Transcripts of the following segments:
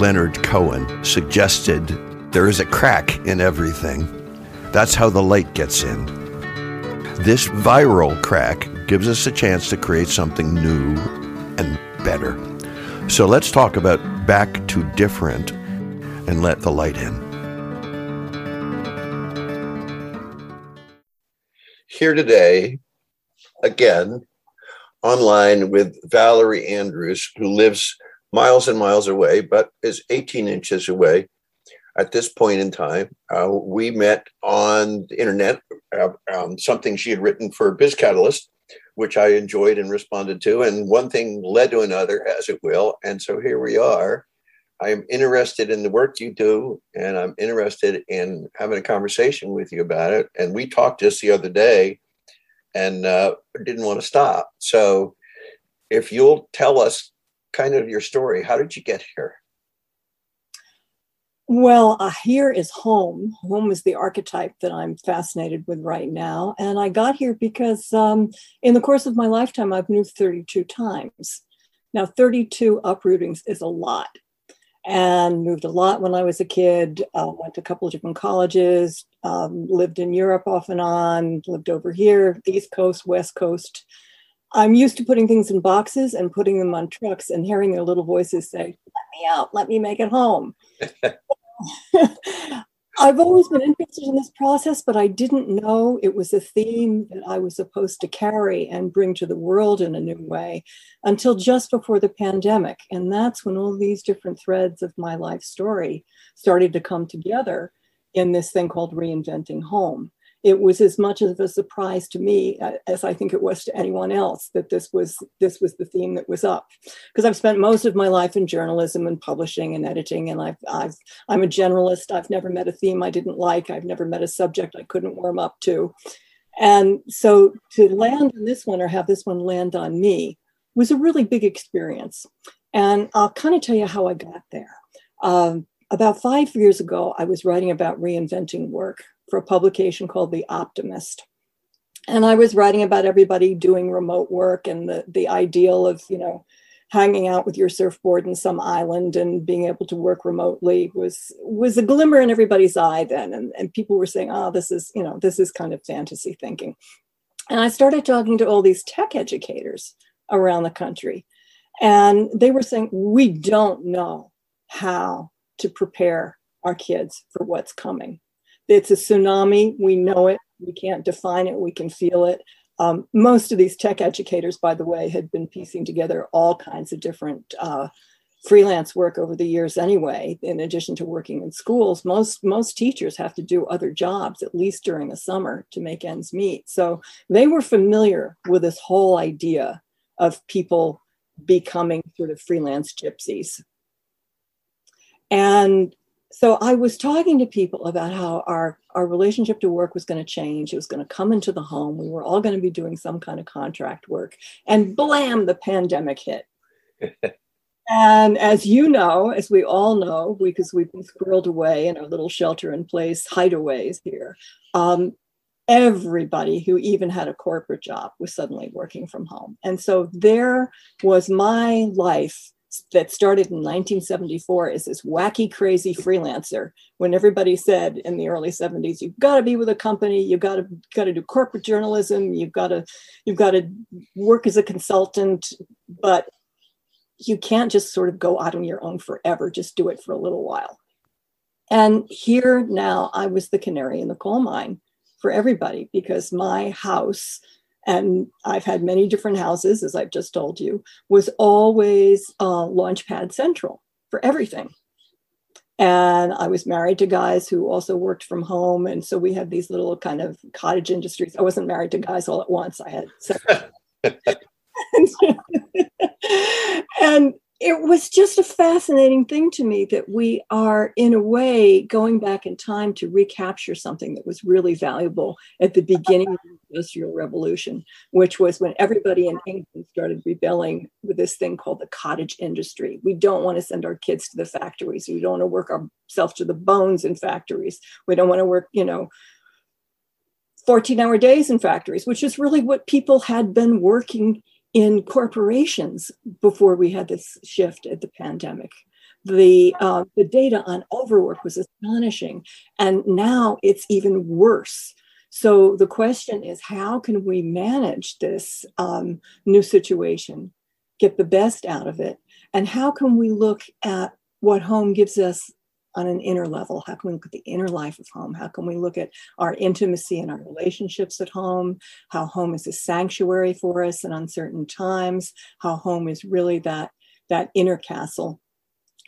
Leonard Cohen suggested there is a crack in everything. That's how the light gets in. This viral crack gives us a chance to create something new and better. So let's talk about back to different and let the light in. Here today, again, online with Valerie Andrews, who lives miles and miles away, but is 18 inches away at this point in time. We met on the internet, something she had written for Biz Catalyst, which I enjoyed and responded to. And one thing led to another, as it will. And so here we are. I am interested in the work you do, and I'm interested in having a conversation with you about it. And we talked just the other day and didn't want to stop. So if you'll tell us kind of your story, how did you get here? Well, here is home. Home is the archetype that I'm fascinated with right now. And I got here because in the course of my lifetime, I've moved 32 times. Now, 32 uprootings is a lot. And moved a lot when I was a kid, went to a couple of different colleges, lived in Europe off and on, lived over here, East Coast, West Coast. I'm used to putting things in boxes and putting them on trucks and hearing their little voices say, let me out, let me make it home. I've always been interested in this process, but I didn't know it was a theme that I was supposed to carry and bring to the world in a new way until just before the pandemic. And that's when all these different threads of my life story started to come together in this thing called Reinventing Home. It was as much of a surprise to me as I think it was to anyone else that this was the theme that was up, because I've spent most of my life in journalism and publishing and editing, and I'm a generalist. I've never met a theme I didn't like. I've never met a subject I couldn't warm up to, and so to land on this one or have this one land on me was a really big experience. And I'll kind of tell you how I got there. About 5 years ago, I was writing about reinventing work for a publication called The Optimist. And I was writing about everybody doing remote work and the ideal of, you know, hanging out with your surfboard in some island and being able to work remotely was a glimmer in everybody's eye then. And people were saying, oh, this is, you know, this is kind of fantasy thinking. And I started talking to all these tech educators around the country. And they were saying, we don't know how to prepare our kids for what's coming. It's a tsunami. We know it. We can't define it. We can feel it. Most of these tech educators, by the way, had been piecing together all kinds of different freelance work over the years anyway, in addition to working in schools. Most teachers have to do other jobs, at least during the summer, to make ends meet. So they were familiar with this whole idea of people becoming sort of freelance gypsies. And so I was talking to people about how our relationship to work was going to change. It was going to come into the home. We were all going to be doing some kind of contract work. And blam, the pandemic hit. And as you know, as we all know, because we've been squirreled away in our little shelter-in-place hideaways here, everybody who even had a corporate job was suddenly working from home. And so there was my life that started in 1974 is this wacky, crazy freelancer. When everybody said in the early 70s, you've got to be with a company, you've got to do corporate journalism, you've got to work as a consultant, but you can't just sort of go out on your own forever. Just do it for a little while. And here now, I was the canary in the coal mine for everybody, because my house, and I've had many different houses, as I've just told you, was always Launchpad Central for everything. And I was married to guys who also worked from home. And so we had these little kind of cottage industries. I wasn't married to guys all at once. I had separate. And it was just a fascinating thing to me that we are, in a way, going back in time to recapture something that was really valuable at the beginning of the Industrial Revolution, which was when everybody in England started rebelling with this thing called the cottage industry. We don't want to send our kids to the factories. We don't want to work ourselves to the bones in factories. We don't want to work, you know, 14-hour days in factories, which is really what people had been working in corporations before we had this shift at the pandemic. the data on overwork was astonishing. And now it's even worse. So the question is, how can we manage this new situation, get the best out of it? And how can we look at what home gives us on an inner level? How can we look at the inner life of home? How can we look at our intimacy and our relationships at home? How home is a sanctuary for us in uncertain times? How home is really that inner castle,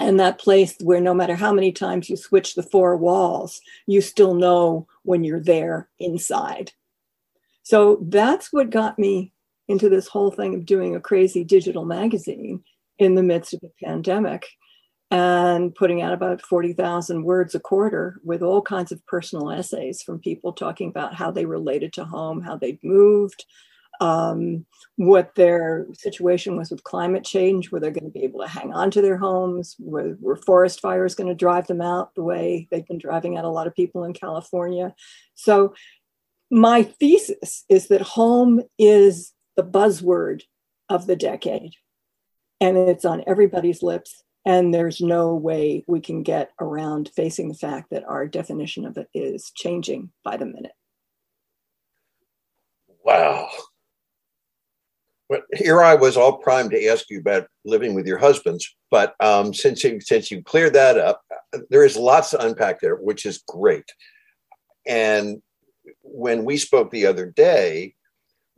and that place where no matter how many times you switch the four walls, you still know when you're there inside. So that's what got me into this whole thing of doing a crazy digital magazine in the midst of the pandemic and putting out about 40,000 words a quarter with all kinds of personal essays from people talking about how they related to home, how they'd moved, what their situation was with climate change, were they going to be able to hang on to their homes, were forest fires going to drive them out the way they've been driving out a lot of people in California. So my thesis is that home is the buzzword of the decade, and it's on everybody's lips, and there's no way we can get around facing the fact that our definition of it is changing by the minute. Wow. But here I was all primed to ask you about living with your husbands, but since you cleared that up, there is lots to unpack there, which is great. And when we spoke the other day,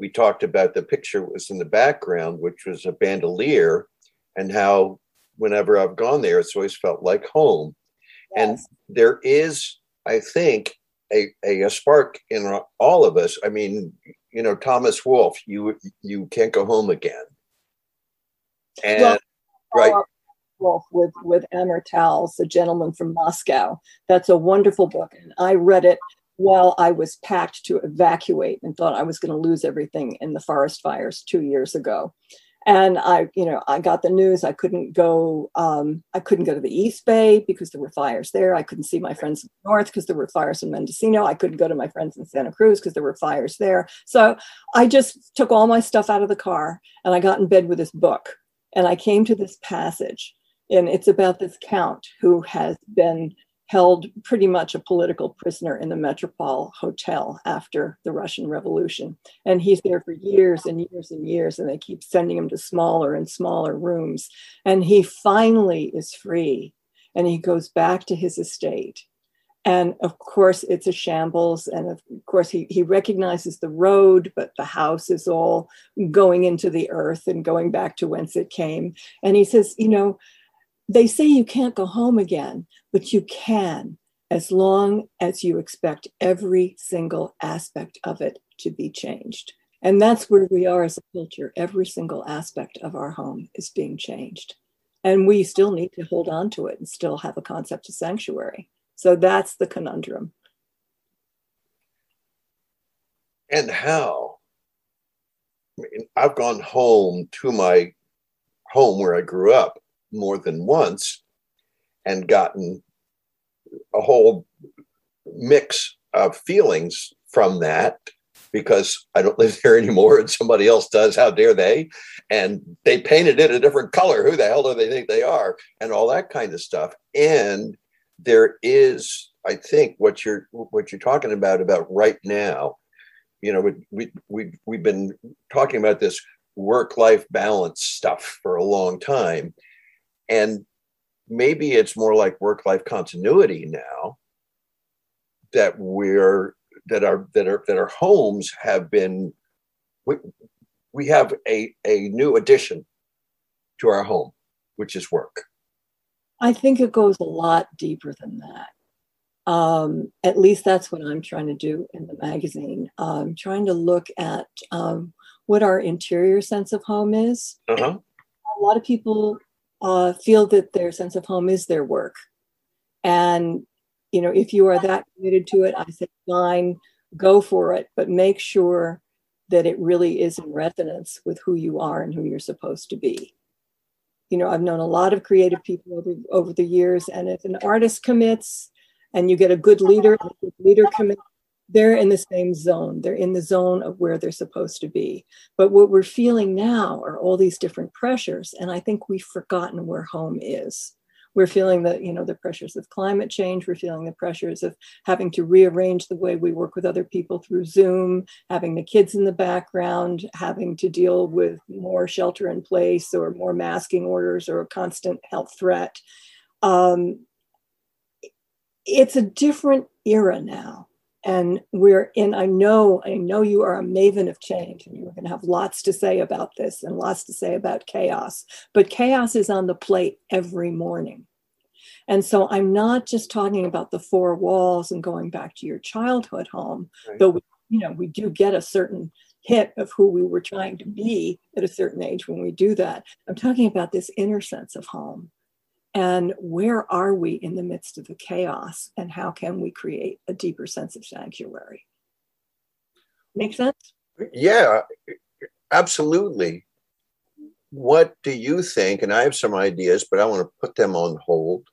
we talked about the picture that was in the background, which was a bandolier, and how whenever I've gone there, it's always felt like home. Yes. And there is, I think, a spark in all of us. I mean, you know, Thomas Wolfe, you can't go home again. And well, right. Wolfe with Amor Towles, A Gentleman from Moscow. That's a wonderful book. And I read it while I was packed to evacuate and thought I was going to lose everything in the forest fires 2 years ago. And I got the news. I couldn't go to the East Bay because there were fires there. I couldn't see my friends in the North because there were fires in Mendocino. I couldn't go to my friends in Santa Cruz because there were fires there. So I just took all my stuff out of the car and I got in bed with this book. And I came to this passage, and it's about this count who has been held pretty much a political prisoner in the Metropole Hotel after the Russian Revolution. And he's there for years and years and years, and they keep sending him to smaller and smaller rooms. And he finally is free, and he goes back to his estate. And of course, it's a shambles. And of course, he recognizes the road, but the house is all going into the earth and going back to whence it came. And he says, they say you can't go home again, but you can, as long as you expect every single aspect of it to be changed. And that's where we are as a culture. Every single aspect of our home is being changed. And we still need to hold on to it and still have a concept of sanctuary. So that's the conundrum. And how? I mean, I've gone home to my home where I grew up more than once and gotten a whole mix of feelings from that, because I don't live there anymore and somebody else does. How dare they? And they painted it a different color. Who the hell do they think they are? And all that kind of stuff. And there is, I think, what you're talking about right now. We've been talking about this work-life balance stuff for a long time. And maybe it's more like work-life continuity now that our homes have been. We have a new addition to our home, which is work. I think it goes a lot deeper than that. At least that's what I'm trying to do in the magazine. I'm trying to look at what our interior sense of home is. Uh-huh. A lot of people feel that their sense of home is their work. And, if you are that committed to it, I say, fine, go for it, but make sure that it really is in resonance with who you are and who you're supposed to be. I've known a lot of creative people over the years, and if an artist commits and you get a good leader, and a good leader commits, they're in the same zone. They're in the zone of where they're supposed to be. But what we're feeling now are all these different pressures. And I think we've forgotten where home is. We're feeling the, you know, the pressures of climate change. We're feeling the pressures of having to rearrange the way we work with other people through Zoom, having the kids in the background, having to deal with more shelter in place or more masking orders or a constant health threat. It's a different era now. And we're in, I know you are a maven of change, and you're going to have lots to say about this and lots to say about chaos, but chaos is on the plate every morning. And so I'm not just talking about the four walls and going back to your childhood home, right. Though, we do get a certain hit of who we were trying to be at a certain age when we do that. I'm talking about this inner sense of home. And where are we in the midst of the chaos, and how can we create a deeper sense of sanctuary? Make sense? Yeah, absolutely. What do you think, and I have some ideas, but I want to put them on hold.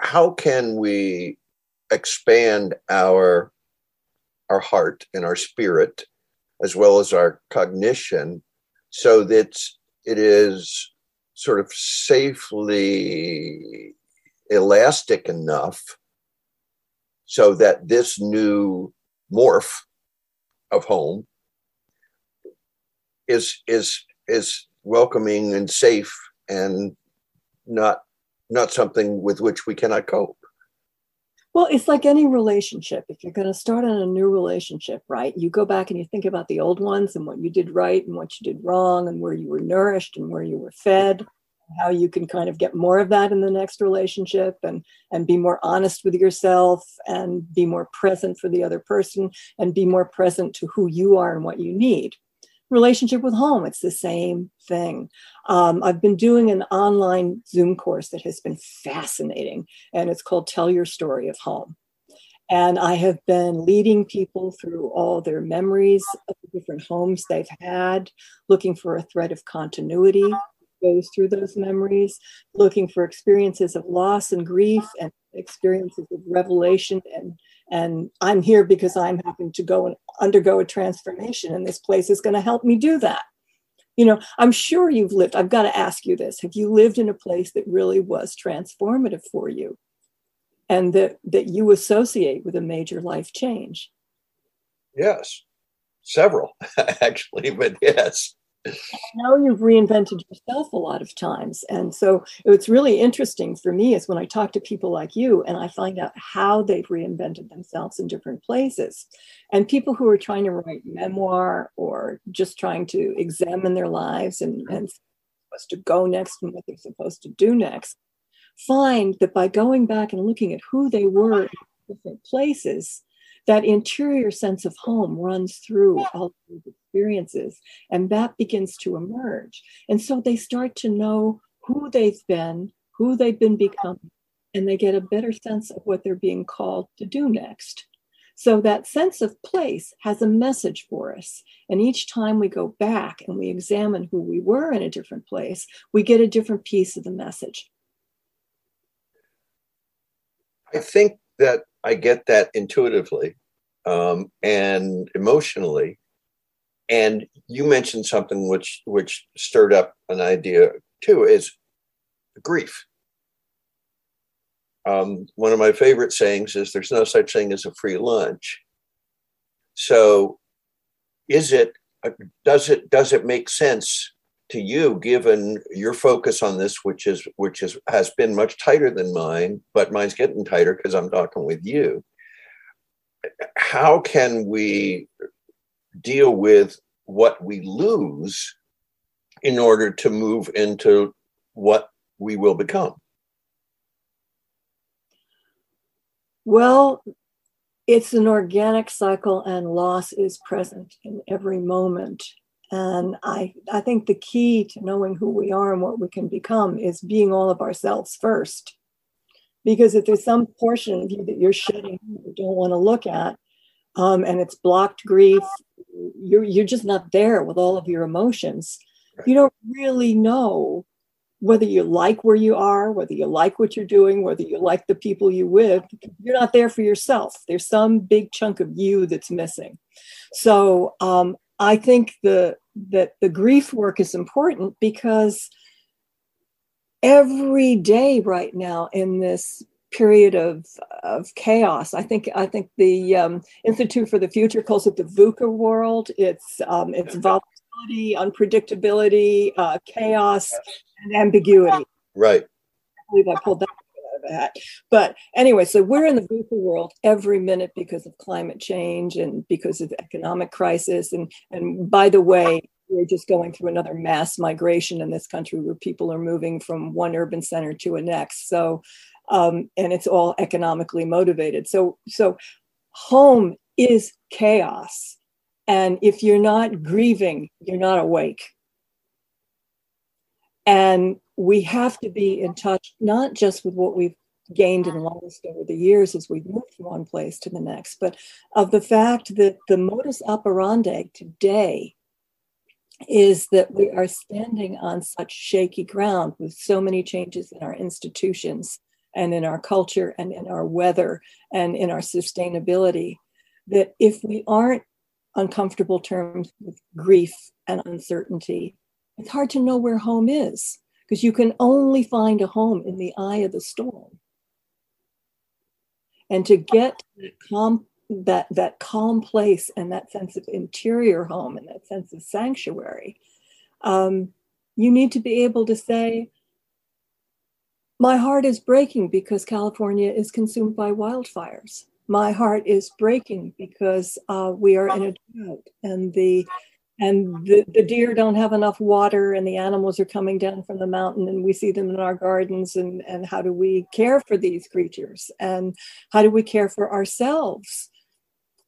How can we expand our heart and our spirit, as well as our cognition, so that it is sort of safely elastic enough so that this new morph of home is welcoming and safe, and not something with which we cannot cope? Well, it's like any relationship. If you're going to start on a new relationship, right, you go back and you think about the old ones and what you did right and what you did wrong and where you were nourished and where you were fed, and how you can kind of get more of that in the next relationship, and be more honest with yourself, and be more present for the other person, and be more present to who you are and what you need. Relationship with home, it's the same thing. I've been doing an online Zoom course that has been fascinating, and it's called Tell Your Story of Home. And I have been leading people through all their memories of the different homes they've had, looking for a thread of continuity that goes through those memories, looking for experiences of loss and grief, and experiences of revelation, and I'm here because I'm having to go and undergo a transformation, and this place is going to help me do that. I'm sure you've lived, I've got to ask you this, have you lived in a place that really was transformative for you, and that you associate with a major life change? Yes, several actually, but yes. Now you've reinvented yourself a lot of times. And so it's really interesting for me is when I talk to people like you and I find out how they've reinvented themselves in different places. And people who are trying to write memoir or just trying to examine their lives and supposed to go next and what they're supposed to do next, find that by going back and looking at who they were in different places, that interior sense of home runs through all these experiences, and that begins to emerge. And so they start to know who they've been becoming, and they get a better sense of what they're being called to do next. So that sense of place has a message for us. And each time we go back and we examine who we were in a different place, we get a different piece of the message. I think that I get that intuitively and emotionally. And you mentioned something which stirred up an idea too, is grief. One of my favorite sayings is there's no such thing as a free lunch. So does it make sense to you, given your focus on this, which has been much tighter than mine, but mine's getting tighter because I'm talking with you? How can we deal with what we lose in order to move into what we will become? Well, it's an organic cycle, and loss is present in every moment. And I think the key to knowing who we are and what we can become is being all of ourselves first. Because if there's some portion of you that you're shedding, you don't want to look at, and it's blocked grief, you're just not there with all of your emotions. Right. You don't really know whether you like where you are, whether you like what you're doing, whether you like the people you're with. You're not there for yourself. There's some big chunk of you that's missing. So I think that the grief work is important because every day right now in this period of chaos. I think the Institute for the Future calls it the VUCA world. It's volatility, unpredictability, chaos, and ambiguity. Right. I believe I pulled that out of that. But anyway, so we're in the VUCA world every minute because of climate change and because of economic crisis. And by the way, we're just going through another mass migration in this country where people are moving from one urban center to the next. So, and it's all economically motivated. So home is chaos. And if you're not grieving, you're not awake. And we have to be in touch, not just with what we've gained and lost over the years as we've moved from one place to the next, but of the fact that the modus operandi today is that we are standing on such shaky ground with so many changes in our institutions and in our culture and in our weather and in our sustainability, that if we aren't on comfortable terms with grief and uncertainty, it's hard to know where home is, because you can only find a home in the eye of the storm. And to get that calm place and that sense of interior home and that sense of sanctuary, you need to be able to say, my heart is breaking because California is consumed by wildfires. My heart is breaking because we are in a drought, and the deer don't have enough water, and the animals are coming down from the mountain, and we see them in our gardens. And how do we care for these creatures? And how do we care for ourselves?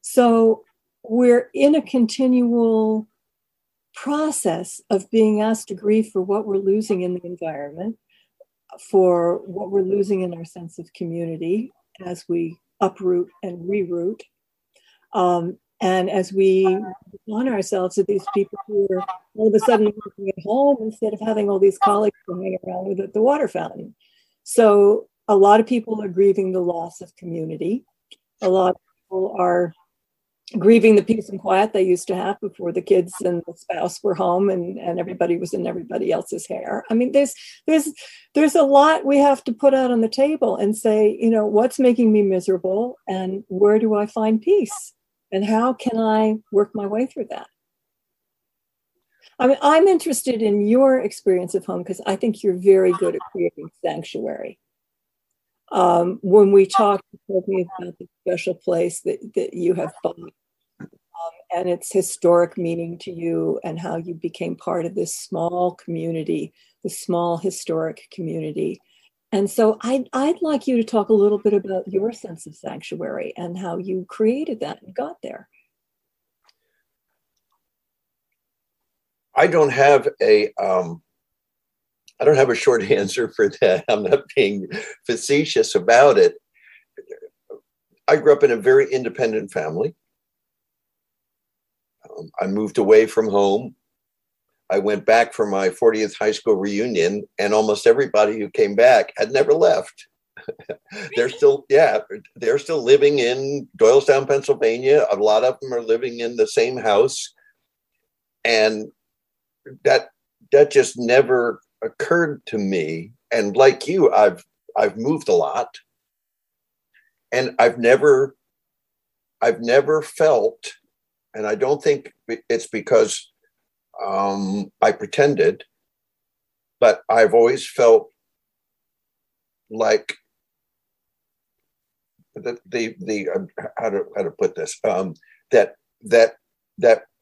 So we're in a continual process of being asked to grieve for what we're losing in the environment, for what we're losing in our sense of community as we uproot and reroute. And as we honor ourselves with these people who are all of a sudden working at home instead of having all these colleagues to hang around with at the water fountain. So a lot of people are grieving the loss of community. A lot of people are grieving the peace and quiet they used to have before the kids and the spouse were home and everybody was in everybody else's hair. I mean, there's a lot we have to put out on the table and say, you know, what's making me miserable and where do I find peace? And how can I work my way through that? I mean, I'm interested in your experience of home because I think you're very good at creating sanctuary. When we talked, you told me about the special place that you have bought and its historic meaning to you and how you became part of this small community, the small historic community. And so I'd like you to talk a little bit about your sense of sanctuary and how you created that and got there. I don't have a short answer for that. I'm not being facetious about it. I grew up in a very independent family. I moved away from home. I went back for my 40th high school reunion, and almost everybody who came back had never left. They're still living in Doylestown, Pennsylvania. A lot of them are living in the same house. And that just never occurred to me. And like you, I've moved a lot. And I've never felt, and I don't think it's because I pretended, but I've always felt like how to put this, that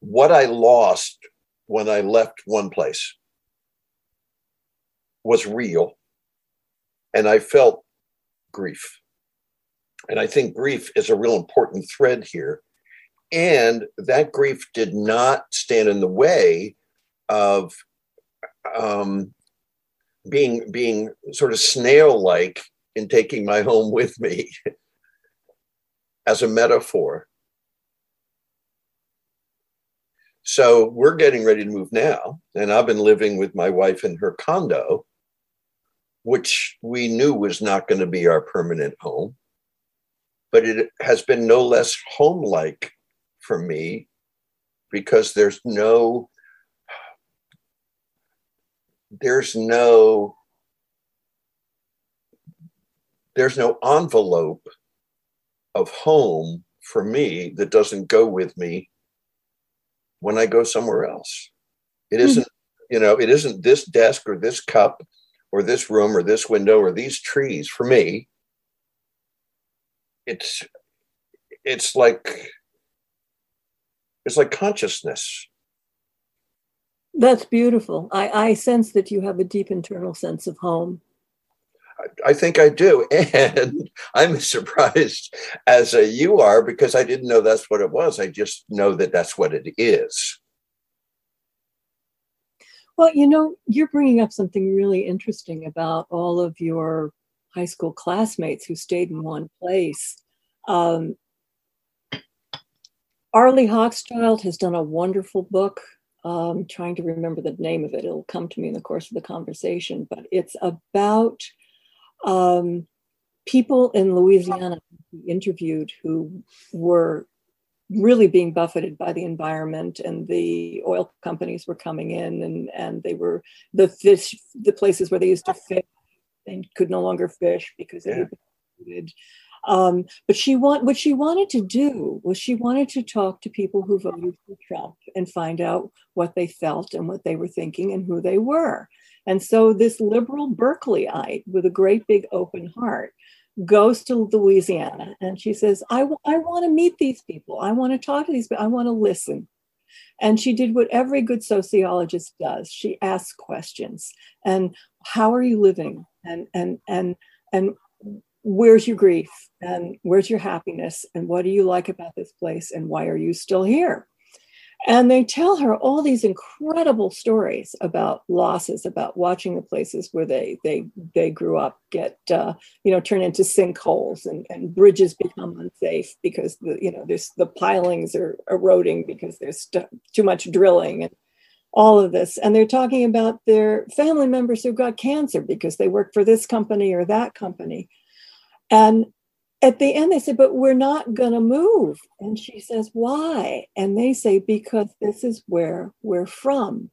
what I lost when I left one place was real, and I felt grief. And I think grief is a real important thread here. And that grief did not stand in the way of being sort of snail-like in taking my home with me as a metaphor. So we're getting ready to move now. And I've been living with my wife in her condo, which we knew was not going to be our permanent home. But it has been no less home-like for me, because there's no There's no envelope of home for me that doesn't go with me when I go somewhere else. It isn't, you know, it isn't this desk or this cup or this room or this window or these trees for me. It's like consciousness. That's beautiful. I sense that you have a deep internal sense of home. I think I do. And I'm as surprised as you are, because I didn't know that's what it was. I just know that that's what it is. Well, you know, you're bringing up something really interesting about all of your high school classmates who stayed in one place. Arlie Hochschild has done a wonderful book. I'm trying to remember the name of it. It'll come to me in the course of the conversation, but it's about people in Louisiana interviewed who were really being buffeted by the environment, and the oil companies were coming in, and they were the places where they used to fish, they could no longer fish because they had been polluted. But what she wanted to do was she wanted to talk to people who voted for Trump and find out what they felt and what they were thinking and who they were. And so this liberal Berkeleyite with a great big open heart goes to Louisiana and she says, I want to meet these people. I want to talk to these people. I want to listen. And she did what every good sociologist does. She asks questions. And how are you living? And where's your grief, and where's your happiness, and what do you like about this place, and why are you still here? And they tell her all these incredible stories about losses, about watching the places where they grew up get turn into sinkholes, and bridges become unsafe because the pilings are eroding because there's too much drilling, and all of this. And they're talking about their family members who got cancer because they worked for this company or that company. And at the end, they said, but we're not going to move. And she says, why? And they say, because this is where we're from.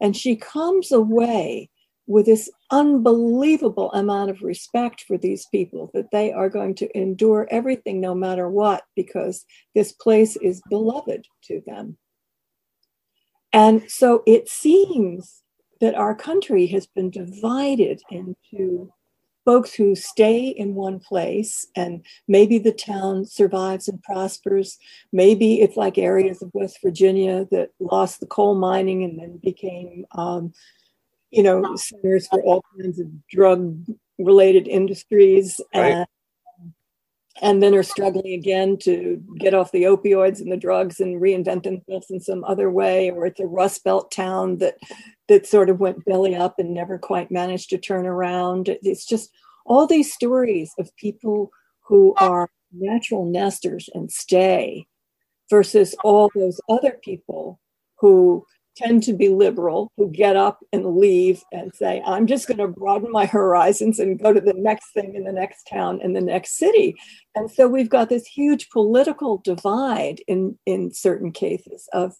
And she comes away with this unbelievable amount of respect for these people, that they are going to endure everything no matter what, because this place is beloved to them. And so it seems that our country has been divided into folks who stay in one place, and maybe the town survives and prospers. Maybe it's like areas of West Virginia that lost the coal mining and then became, centers for all kinds of drug-related industries, right. And then are struggling again to get off the opioids and the drugs and reinvent themselves in some other way. Or it's a Rust Belt town that sort of went belly up and never quite managed to turn around. It's just all these stories of people who are natural nesters and stay versus all those other people who tend to be liberal, who get up and leave and say, I'm just going to broaden my horizons and go to the next thing in the next town in the next city. And so we've got this huge political divide in certain cases of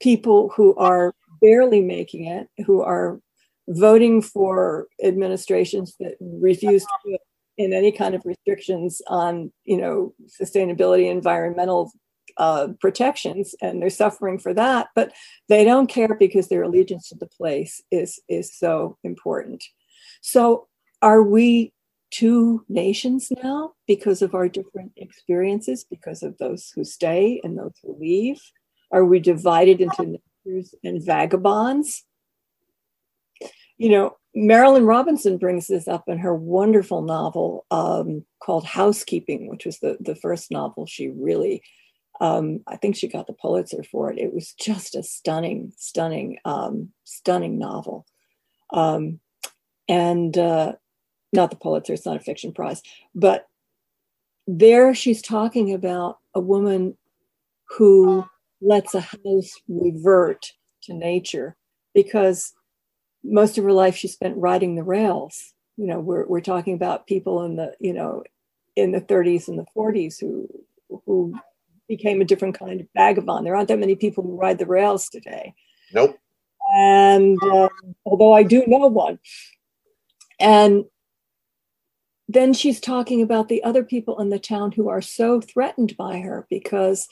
people who are barely making it, who are voting for administrations that refuse to put in any kind of restrictions on, sustainability, environmental protections, and they're suffering for that, but they don't care because their allegiance to the place is so important. So are we two nations now because of our different experiences, because of those who stay and those who leave? Are we divided into nesters and vagabonds? Marilyn Robinson brings this up in her wonderful novel called Housekeeping, which was the first novel she really I think she got the Pulitzer for it. It was just a stunning novel. And not the Pulitzer, it's not a fiction prize. But there she's talking about a woman who lets a house revert to nature because most of her life she spent riding the rails. We're talking about people in the, in the 30s and the 40s who became a different kind of vagabond. There aren't that many people who ride the rails today. Nope. And although I do know one. And then she's talking about the other people in the town who are so threatened by her because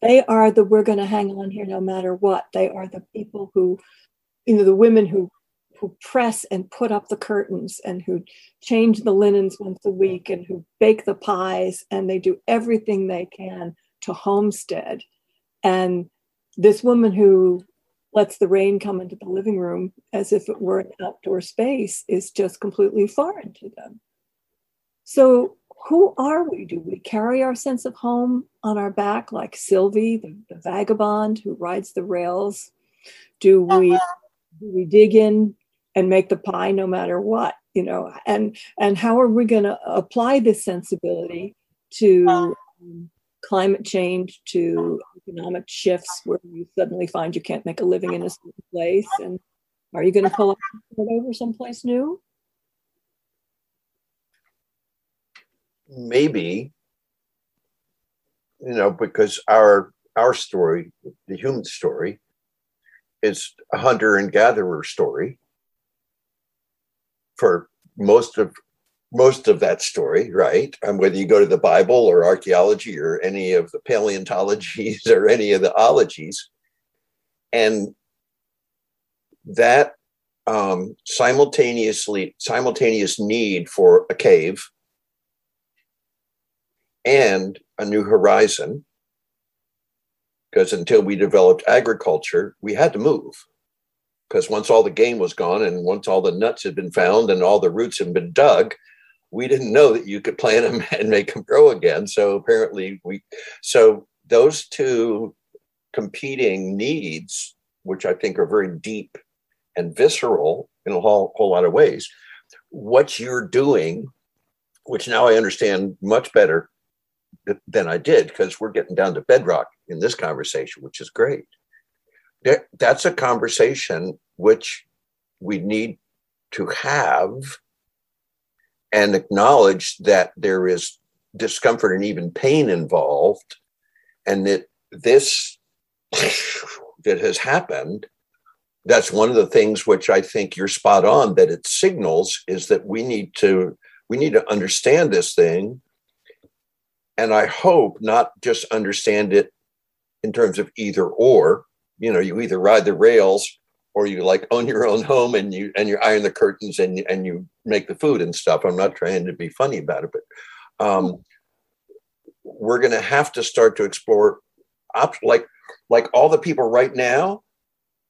they are the we're going to hang on here no matter what. They are the people who, you know, the women who press and put up the curtains and who change the linens once a week and who bake the pies, and they do everything they can to homestead. And this woman who lets the rain come into the living room as if it were an outdoor space is just completely foreign to them. So who are we? Do we carry our sense of home on our back like Sylvie, the vagabond who rides the rails? Do we dig in and make the pie no matter what, you know? And how are we going to apply this sensibility to climate change, to economic shifts where you suddenly find you can't make a living in a certain place? And are you going to pull over someplace new? Maybe, you know, because our story, the human story, is a hunter and gatherer story for most of that story, right? And whether you go to the Bible or archaeology or any of the paleontologies or any of the ologies. And that simultaneous need for a cave and a new horizon, because until we developed agriculture, we had to move. Because once all the game was gone and once all the nuts had been found and all the roots had been dug, we didn't know that you could plant them and make them grow again. So apparently so those two competing needs, which I think are very deep and visceral in a whole lot of ways, what you're doing, which now I understand much better than I did, because we're getting down to bedrock in this conversation, which is great. That's a conversation which we need to have and acknowledge that there is discomfort and even pain involved, and that this that has happened, that's one of the things which I think you're spot on, that it signals is that we need to understand this thing, and I hope not just understand it in terms of either or. You know, you either ride the rails or you like own your own home and you iron the curtains and you make the food and stuff. I'm not trying to be funny about it, but we're going to have to start to explore like all the people right now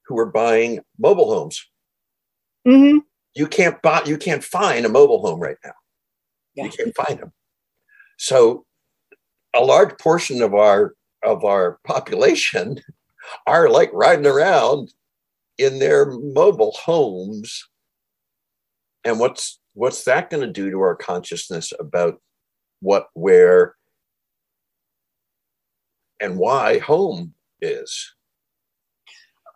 who are buying mobile homes. Mm-hmm. You can't find a mobile home right now. Yeah. You can't find them. So a large portion of our population are like riding around in their mobile homes. And what's that going to do to our consciousness about what, where, and why home is?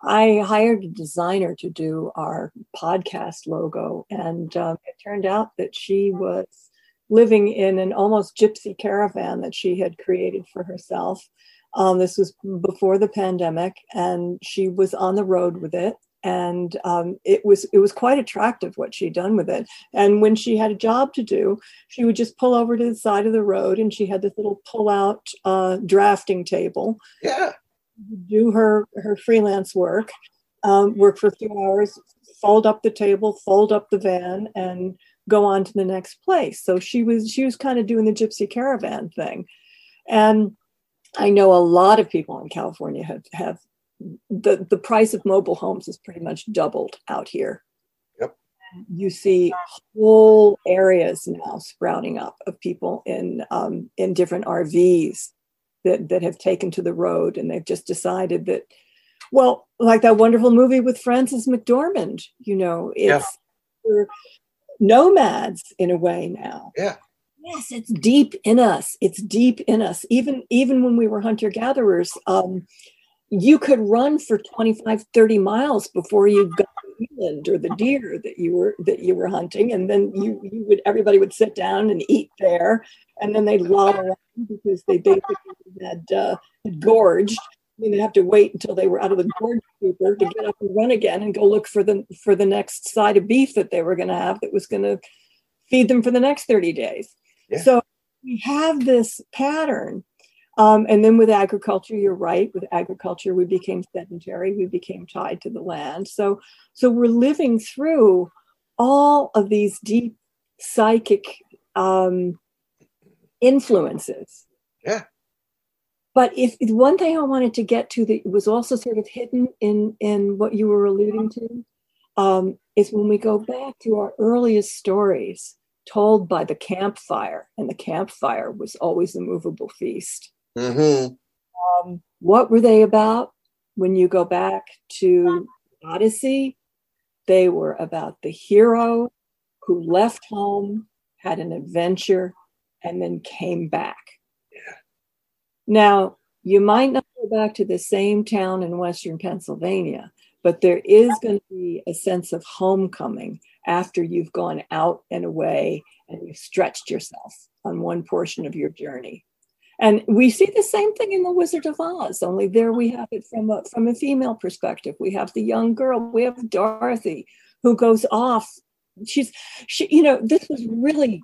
I hired a designer to do our podcast logo, and it turned out that she was living in an almost gypsy caravan that she had created for herself. This was before the pandemic, and she was on the road with it, and it was quite attractive what she'd done with it. And when she had a job to do, she would just pull over to the side of the road, and she had this little pull-out drafting table. Yeah. Do her freelance work, work for a few hours, fold up the table, fold up the van, and go on to the next place. So she was kind of doing the gypsy caravan thing. And I know a lot of people in California have the price of mobile homes is pretty much doubled out here. Yep. You see whole areas now sprouting up of people in different RVs that have taken to the road, and they've just decided that, well, like that wonderful movie with Frances McDormand, you know, it's we're nomads in a way now. Yeah. Yes, it's deep in us. It's deep in us. Even when we were hunter-gatherers, you could run for 25, 30 miles before you got the eland or the deer that you were hunting, and then everybody would sit down and eat there, and then they'd lob around because they basically had gorged. I mean, they'd have to wait until they were out of the gorge super to get up and run again and go look for the next side of beef that they were going to have that was going to feed them for the next 30 days. Yeah. So we have this pattern. And then with agriculture, you're right. With agriculture, we became sedentary. We became tied to the land. So we're living through all of these deep psychic influences. Yeah. But if one thing I wanted to get to that was also sort of hidden in what you were alluding to is when we go back to our earliest stories told by the campfire, and the campfire was always the movable feast. Mm-hmm. What were they about? When you go back to Odyssey, they were about the hero who left home, had an adventure, and then came back. Yeah. Now, you might not go back to the same town in Western Pennsylvania, but there is going to be a sense of homecoming after you've gone out and away and you've stretched yourself on one portion of your journey. And we see the same thing in The Wizard of Oz, only there we have it from a female perspective. We have the young girl, we have Dorothy, who goes off. This was really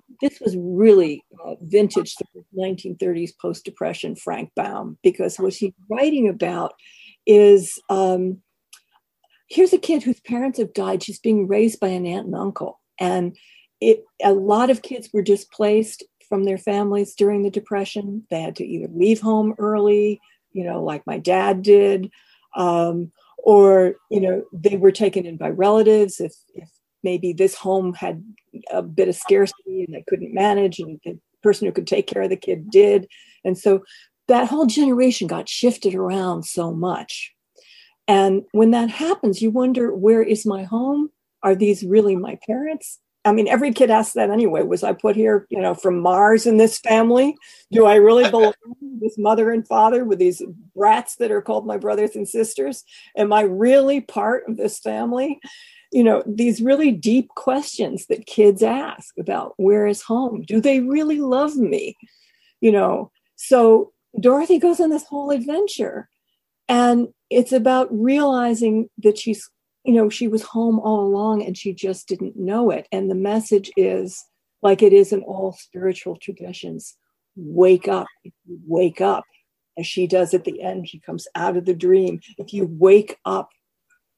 vintage 1930s post-depression Frank Baum, because what he's writing about is here's a kid whose parents have died. She's being raised by an aunt and uncle, and a lot of kids were displaced from their families during the Depression. They had to either leave home early, like my dad did, or they were taken in by relatives if maybe this home had a bit of scarcity and they couldn't manage, and the person who could take care of the kid did. And so that whole generation got shifted around so much. And when that happens, you wonder, where is my home? Are these really my parents? I mean, every kid asks that anyway. Was I put here, from Mars in this family? Do I really belong to this mother and father with these brats that are called my brothers and sisters? Am I really part of this family? These really deep questions that kids ask about where is home? Do they really love me? So Dorothy goes on this whole adventure, and it's about realizing that she's, she was home all along and she just didn't know it. And the message is, like it is in all spiritual traditions, wake up. If you wake up, as she does at the end, she comes out of the dream. If you wake up,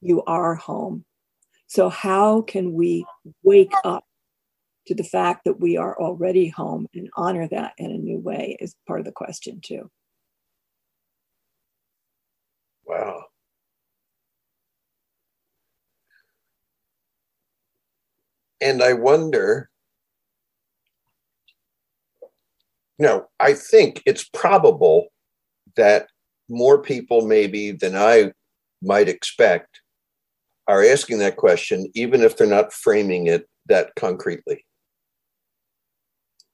you are home. So how can we wake up to the fact that we are already home and honor that in a new way is part of the question too. Wow. And I wonder, I think it's probable that more people maybe than I might expect are asking that question, even if they're not framing it that concretely.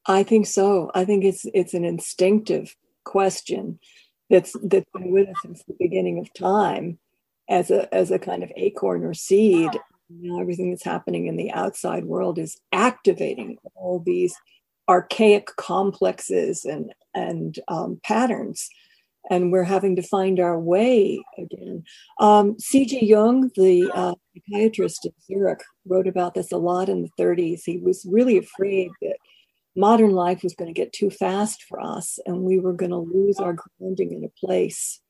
I think so. I think it's an instinctive question that's been with us since the beginning of time as a kind of acorn or seed. Now everything that's happening in the outside world is activating all these archaic complexes and patterns. And we're having to find our way again. C.G. Jung, the psychiatrist in Zurich, wrote about this a lot in the 30s. He was really afraid that modern life was going to get too fast for us and we were going to lose our grounding in a place,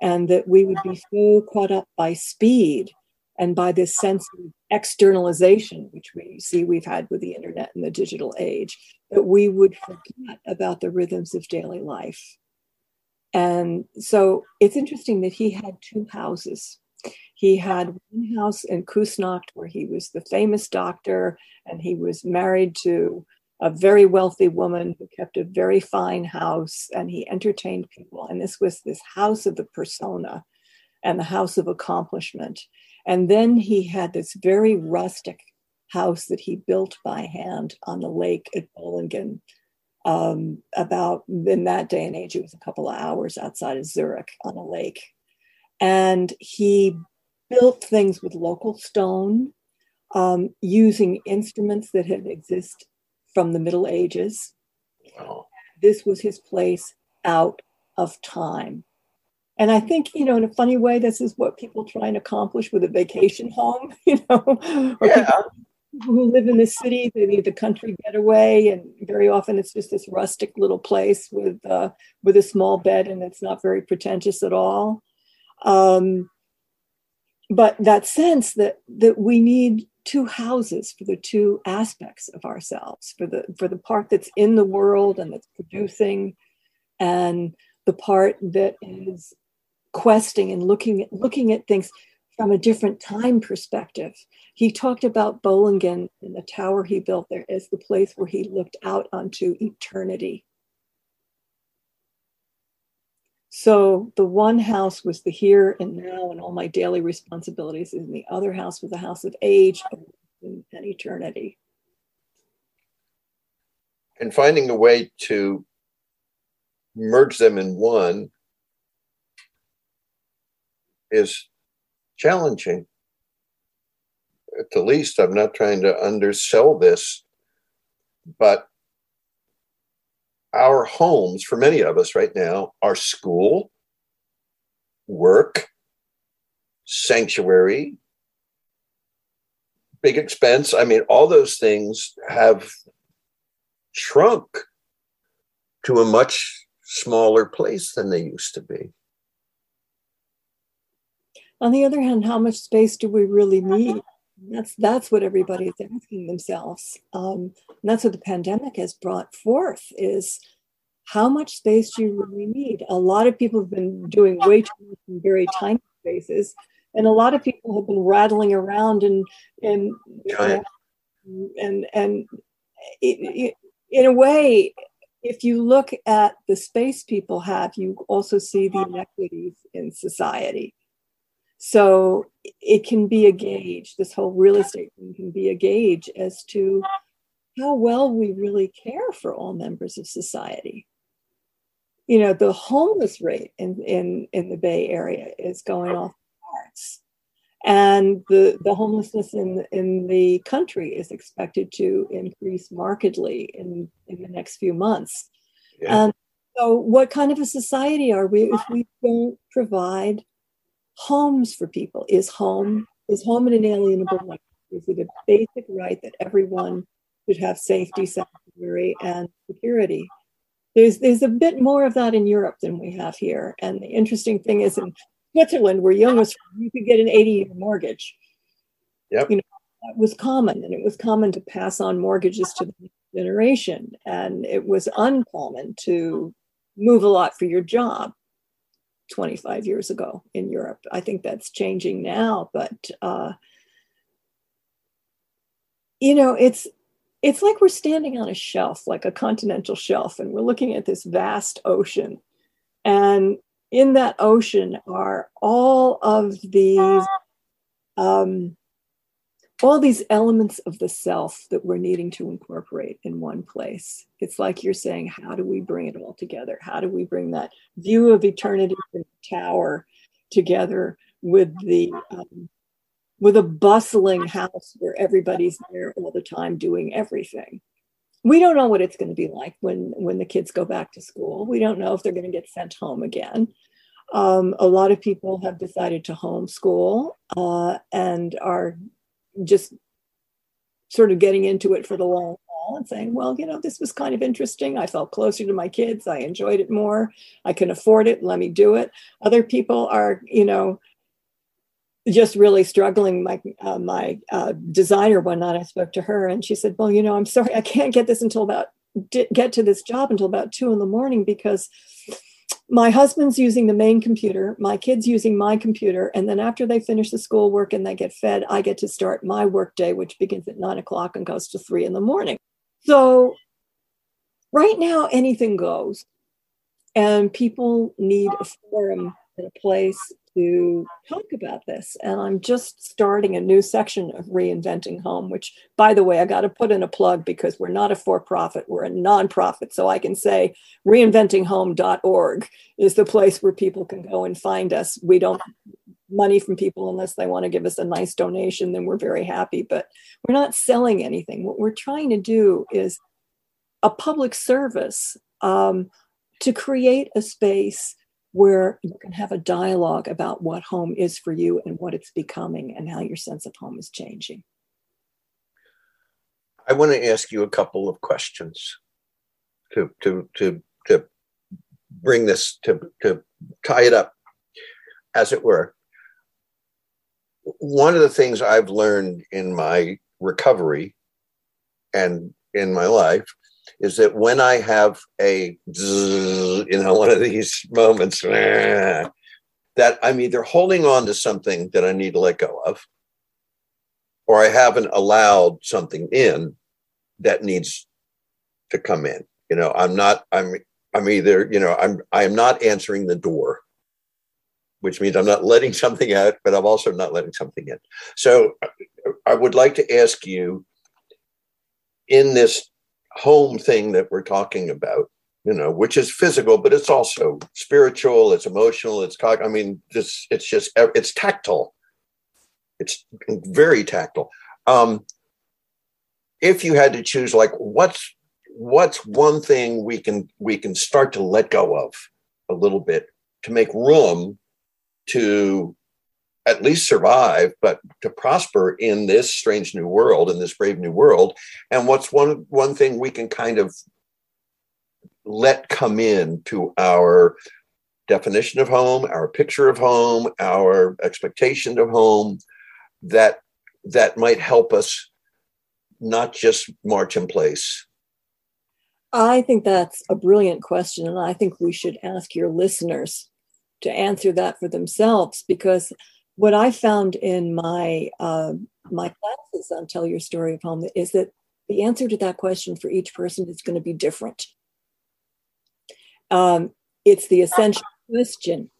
and that we would be so caught up by speed and by this sense of externalization, which we see we've had with the internet and the digital age, that we would forget about the rhythms of daily life. And so it's interesting that he had two houses. He had one house in Kusnacht where he was the famous doctor, and he was married to a very wealthy woman who kept a very fine house, and he entertained people. And this was this house of the persona and the house of accomplishment. And then he had this very rustic house that he built by hand on the lake at Bollingen. About in that day and age, it was a couple of hours outside of Zurich on a lake. And he built things with local stone, using instruments that had existed from the Middle Ages. Wow. This was his place out of time. And I think, in a funny way, this is what people try and accomplish with a vacation home, or yeah. People who live in the city, they need the country getaway, and very often it's just this rustic little place with a small bed, and it's not very pretentious at all. But that sense that we need two houses for the two aspects of ourselves, for the part that's in the world and that's producing, and the part that is questing and looking at things from a different time perspective. He talked about Bollingen and the tower he built there as the place where he looked out onto eternity. So the one house was the here and now and all my daily responsibilities, and the other house was a house of age and eternity. And finding a way to merge them in one is challenging. At the least, I'm not trying to undersell this, but our homes, for many of us right now, are school, work, sanctuary, big expense. I mean, all those things have shrunk to a much smaller place than they used to be. On the other hand, how much space do we really need? That's what everybody is asking themselves. And that's what the pandemic has brought forth, is how much space do you really need? A lot of people have been doing way too much in very tiny spaces, and a lot of people have been rattling around and in a way, if you look at the space people have, you also see the inequities in society. So it can be a gauge, this whole real estate thing can be a gauge as to how well we really care for all members of society. You know, the homeless rate in the Bay Area is going off the charts. And the homelessness in the country is expected to increase markedly in the next few months. Yeah. And so what kind of a society are we if we don't provide homes for people? Is home an inalienable right? Is it a basic right that everyone should have safety, sanctuary, and security? There's a bit more of that in Europe than we have here. And the interesting thing is in Switzerland, where Jung was from, you could get an 80-year mortgage. Yep. You know, that was common, and it was common to pass on mortgages to the next generation. And it was uncommon to move a lot for your job 25 years ago in Europe. I think that's changing now, but you know, it's like we're standing on a shelf, like a continental shelf, and we're looking at this vast ocean. And in that ocean are all these elements of the self that we're needing to incorporate in one place. It's like you're saying, how do we bring it all together? How do we bring that view of eternity from the tower together with a bustling house where everybody's there all the time doing everything? We don't know what it's going to be like when the kids go back to school. We don't know if they're going to get sent home again. A lot of people have decided to homeschool and are just sort of getting into it for the long haul and saying, well, you know, this was kind of interesting. I felt closer to my kids. I enjoyed it more. I can afford it. Let me do it. Other people are, you know, just really struggling. My designer one night, I spoke to her and she said, well, you know, I'm sorry, I can't get this get to this job until about 2 a.m. because my husband's using the main computer, my kid's using my computer, and then after they finish the schoolwork and they get fed, I get to start my workday, which begins at 9:00 and goes to 3 a.m. So right now, anything goes, and people need a forum and a place to talk about this. And I'm just starting a new section of Reinventing Home, which, by the way, I got to put in a plug because we're not a for-profit, we're a nonprofit. So I can say reinventinghome.org is the place where people can go and find us. We don't money from people unless they want to give us a nice donation, then we're very happy, but we're not selling anything. What we're trying to do is a public service to create a space where you can have a dialogue about what home is for you and what it's becoming and how your sense of home is changing. I want to ask you a couple of questions to bring this, to tie it up, as it were. One of the things I've learned in my recovery and in my life is that when I have a, one of these moments, that I'm either holding on to something that I need to let go of, or I haven't allowed something in that needs to come in. You know, I'm not answering the door, which means I'm not letting something out, but I'm also not letting something in. So I would like to ask you, in this home thing that we're talking about, you know, which is physical, but it's also spiritual, it's emotional, it's cognitive. I mean, it's tactile. It's very tactile. If you had to choose, like, what's one thing we can start to let go of a little bit to make room to at least survive, but to prosper in this strange new world, in this brave new world. And what's one thing we can kind of let come in to our definition of home, our picture of home, our expectation of home, that might help us not just march in place? I think that's a brilliant question. And I think we should ask your listeners to answer that for themselves, because what I found in my classes on Tell Your Story of Home is that the answer to that question for each person is going to be different. It's the essential question,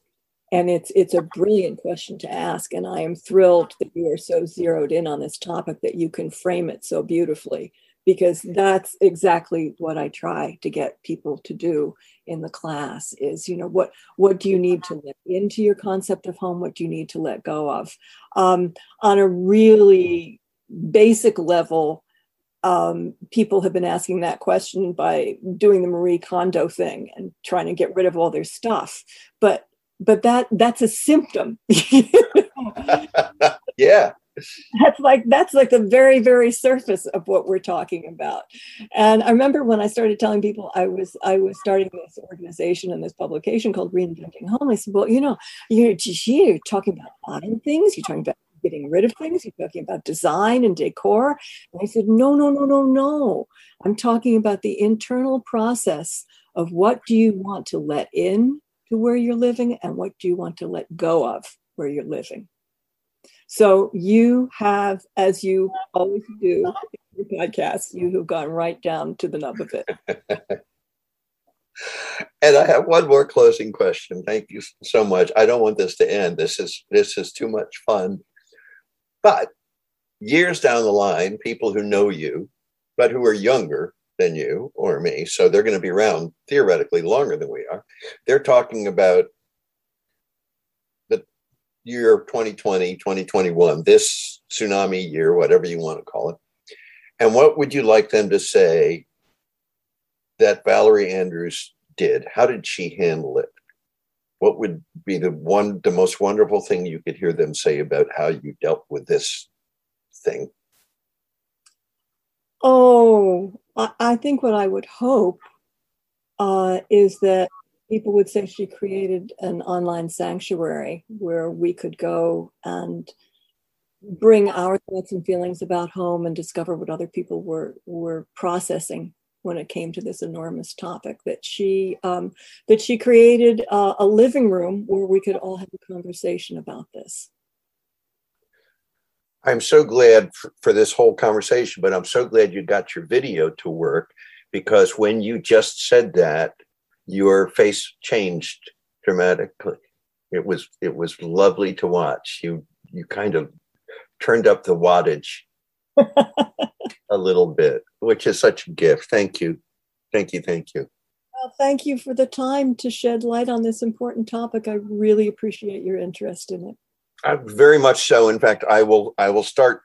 and it's a brilliant question to ask. And I am thrilled that you are so zeroed in on this topic that you can frame it so beautifully, because that's exactly what I try to get people to do in the class is, you know, what do you need to let into your concept of home? What do you need to let go of? On a really basic level, people have been asking that question by doing the Marie Kondo thing and trying to get rid of all their stuff. But that's a symptom. Yeah. That's like the very, very surface of what we're talking about. And I remember when I started telling people I was starting this organization and this publication called Reinventing Home, I said, well, you know, you're talking about buying things, you're talking about getting rid of things, you're talking about design and decor. And I said, no. I'm talking about the internal process of what do you want to let in to where you're living and what do you want to let go of where you're living. So you have, as you always do in your podcast, you have gone right down to the nub of it. And I have one more closing question. Thank you so much. I don't want this to end. This is too much fun. But years down the line, people who know you, but who are younger than you or me, so they're going to be around theoretically longer than we are, they're talking about year 2020, 2021, this tsunami year, whatever you want to call it. And what would you like them to say that Valerie Andrews did? How did she handle it? What would be the most wonderful thing you could hear them say about how you dealt with this thing? Oh, I think what I would hope is that people would say she created an online sanctuary where we could go and bring our thoughts and feelings about home and discover what other people were processing when it came to this enormous topic. That she created a living room where we could all have a conversation about this. I'm so glad for this whole conversation, but I'm so glad you got your video to work, because when you just said that, your face changed dramatically. It was lovely to watch. You kind of turned up the wattage a little bit, which is such a gift. Thank you. Thank you. Thank you. Well, thank you for the time to shed light on this important topic. I really appreciate your interest in it. Very much so. In fact, I will start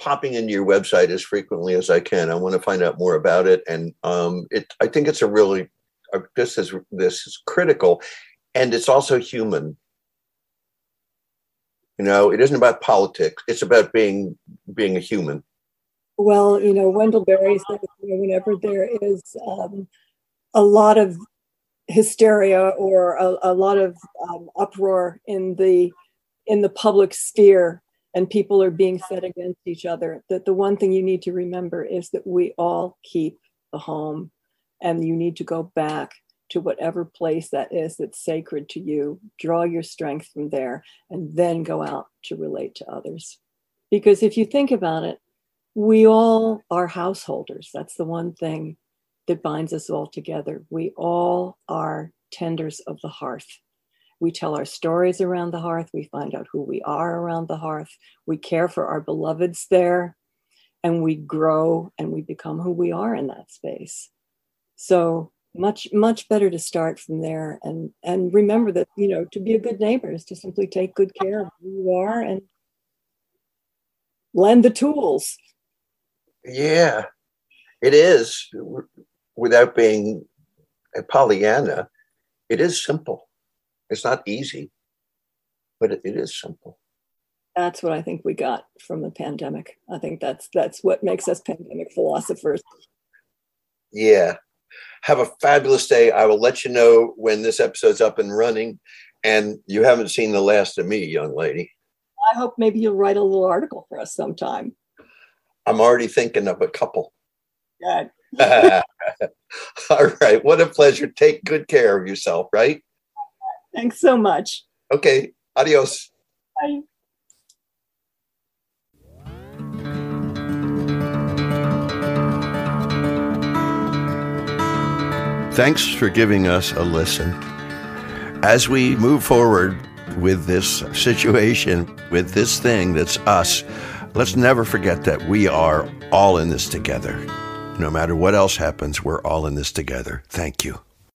popping into your website as frequently as I can. I want to find out more about it. And I think it's a really, this is critical, and it's also human. You know, it isn't about politics. It's about being a human. Well, you know, Wendell Berry says, you know, whenever there is a lot of hysteria or a lot of uproar in the public sphere, and people are being set against each other, that the one thing you need to remember is that we all keep the home, and you need to go back to whatever place that is that's sacred to you, draw your strength from there, and then go out to relate to others. Because if you think about it, we all are householders. That's the one thing that binds us all together. We all are tenders of the hearth. We tell our stories around the hearth. We find out who we are around the hearth. We care for our beloveds there, and we grow and we become who we are in that space. So much, much better to start from there. And remember that, you know, to be a good neighbor is to simply take good care of who you are and lend the tools. Yeah, it is. Without being a Pollyanna, it is simple. It's not easy, but it is simple. That's what I think we got from the pandemic. I think that's what makes us pandemic philosophers. Yeah. Have a fabulous day. I will let you know when this episode's up and running. And you haven't seen the last of me, young lady. I hope maybe you'll write a little article for us sometime. I'm already thinking of a couple. Good. All right. What a pleasure. Take good care of yourself, right? Thanks so much. Okay. Adios. Bye. Thanks for giving us a listen. As we move forward with this situation, with this thing that's us, let's never forget that we are all in this together. No matter what else happens, we're all in this together. Thank you.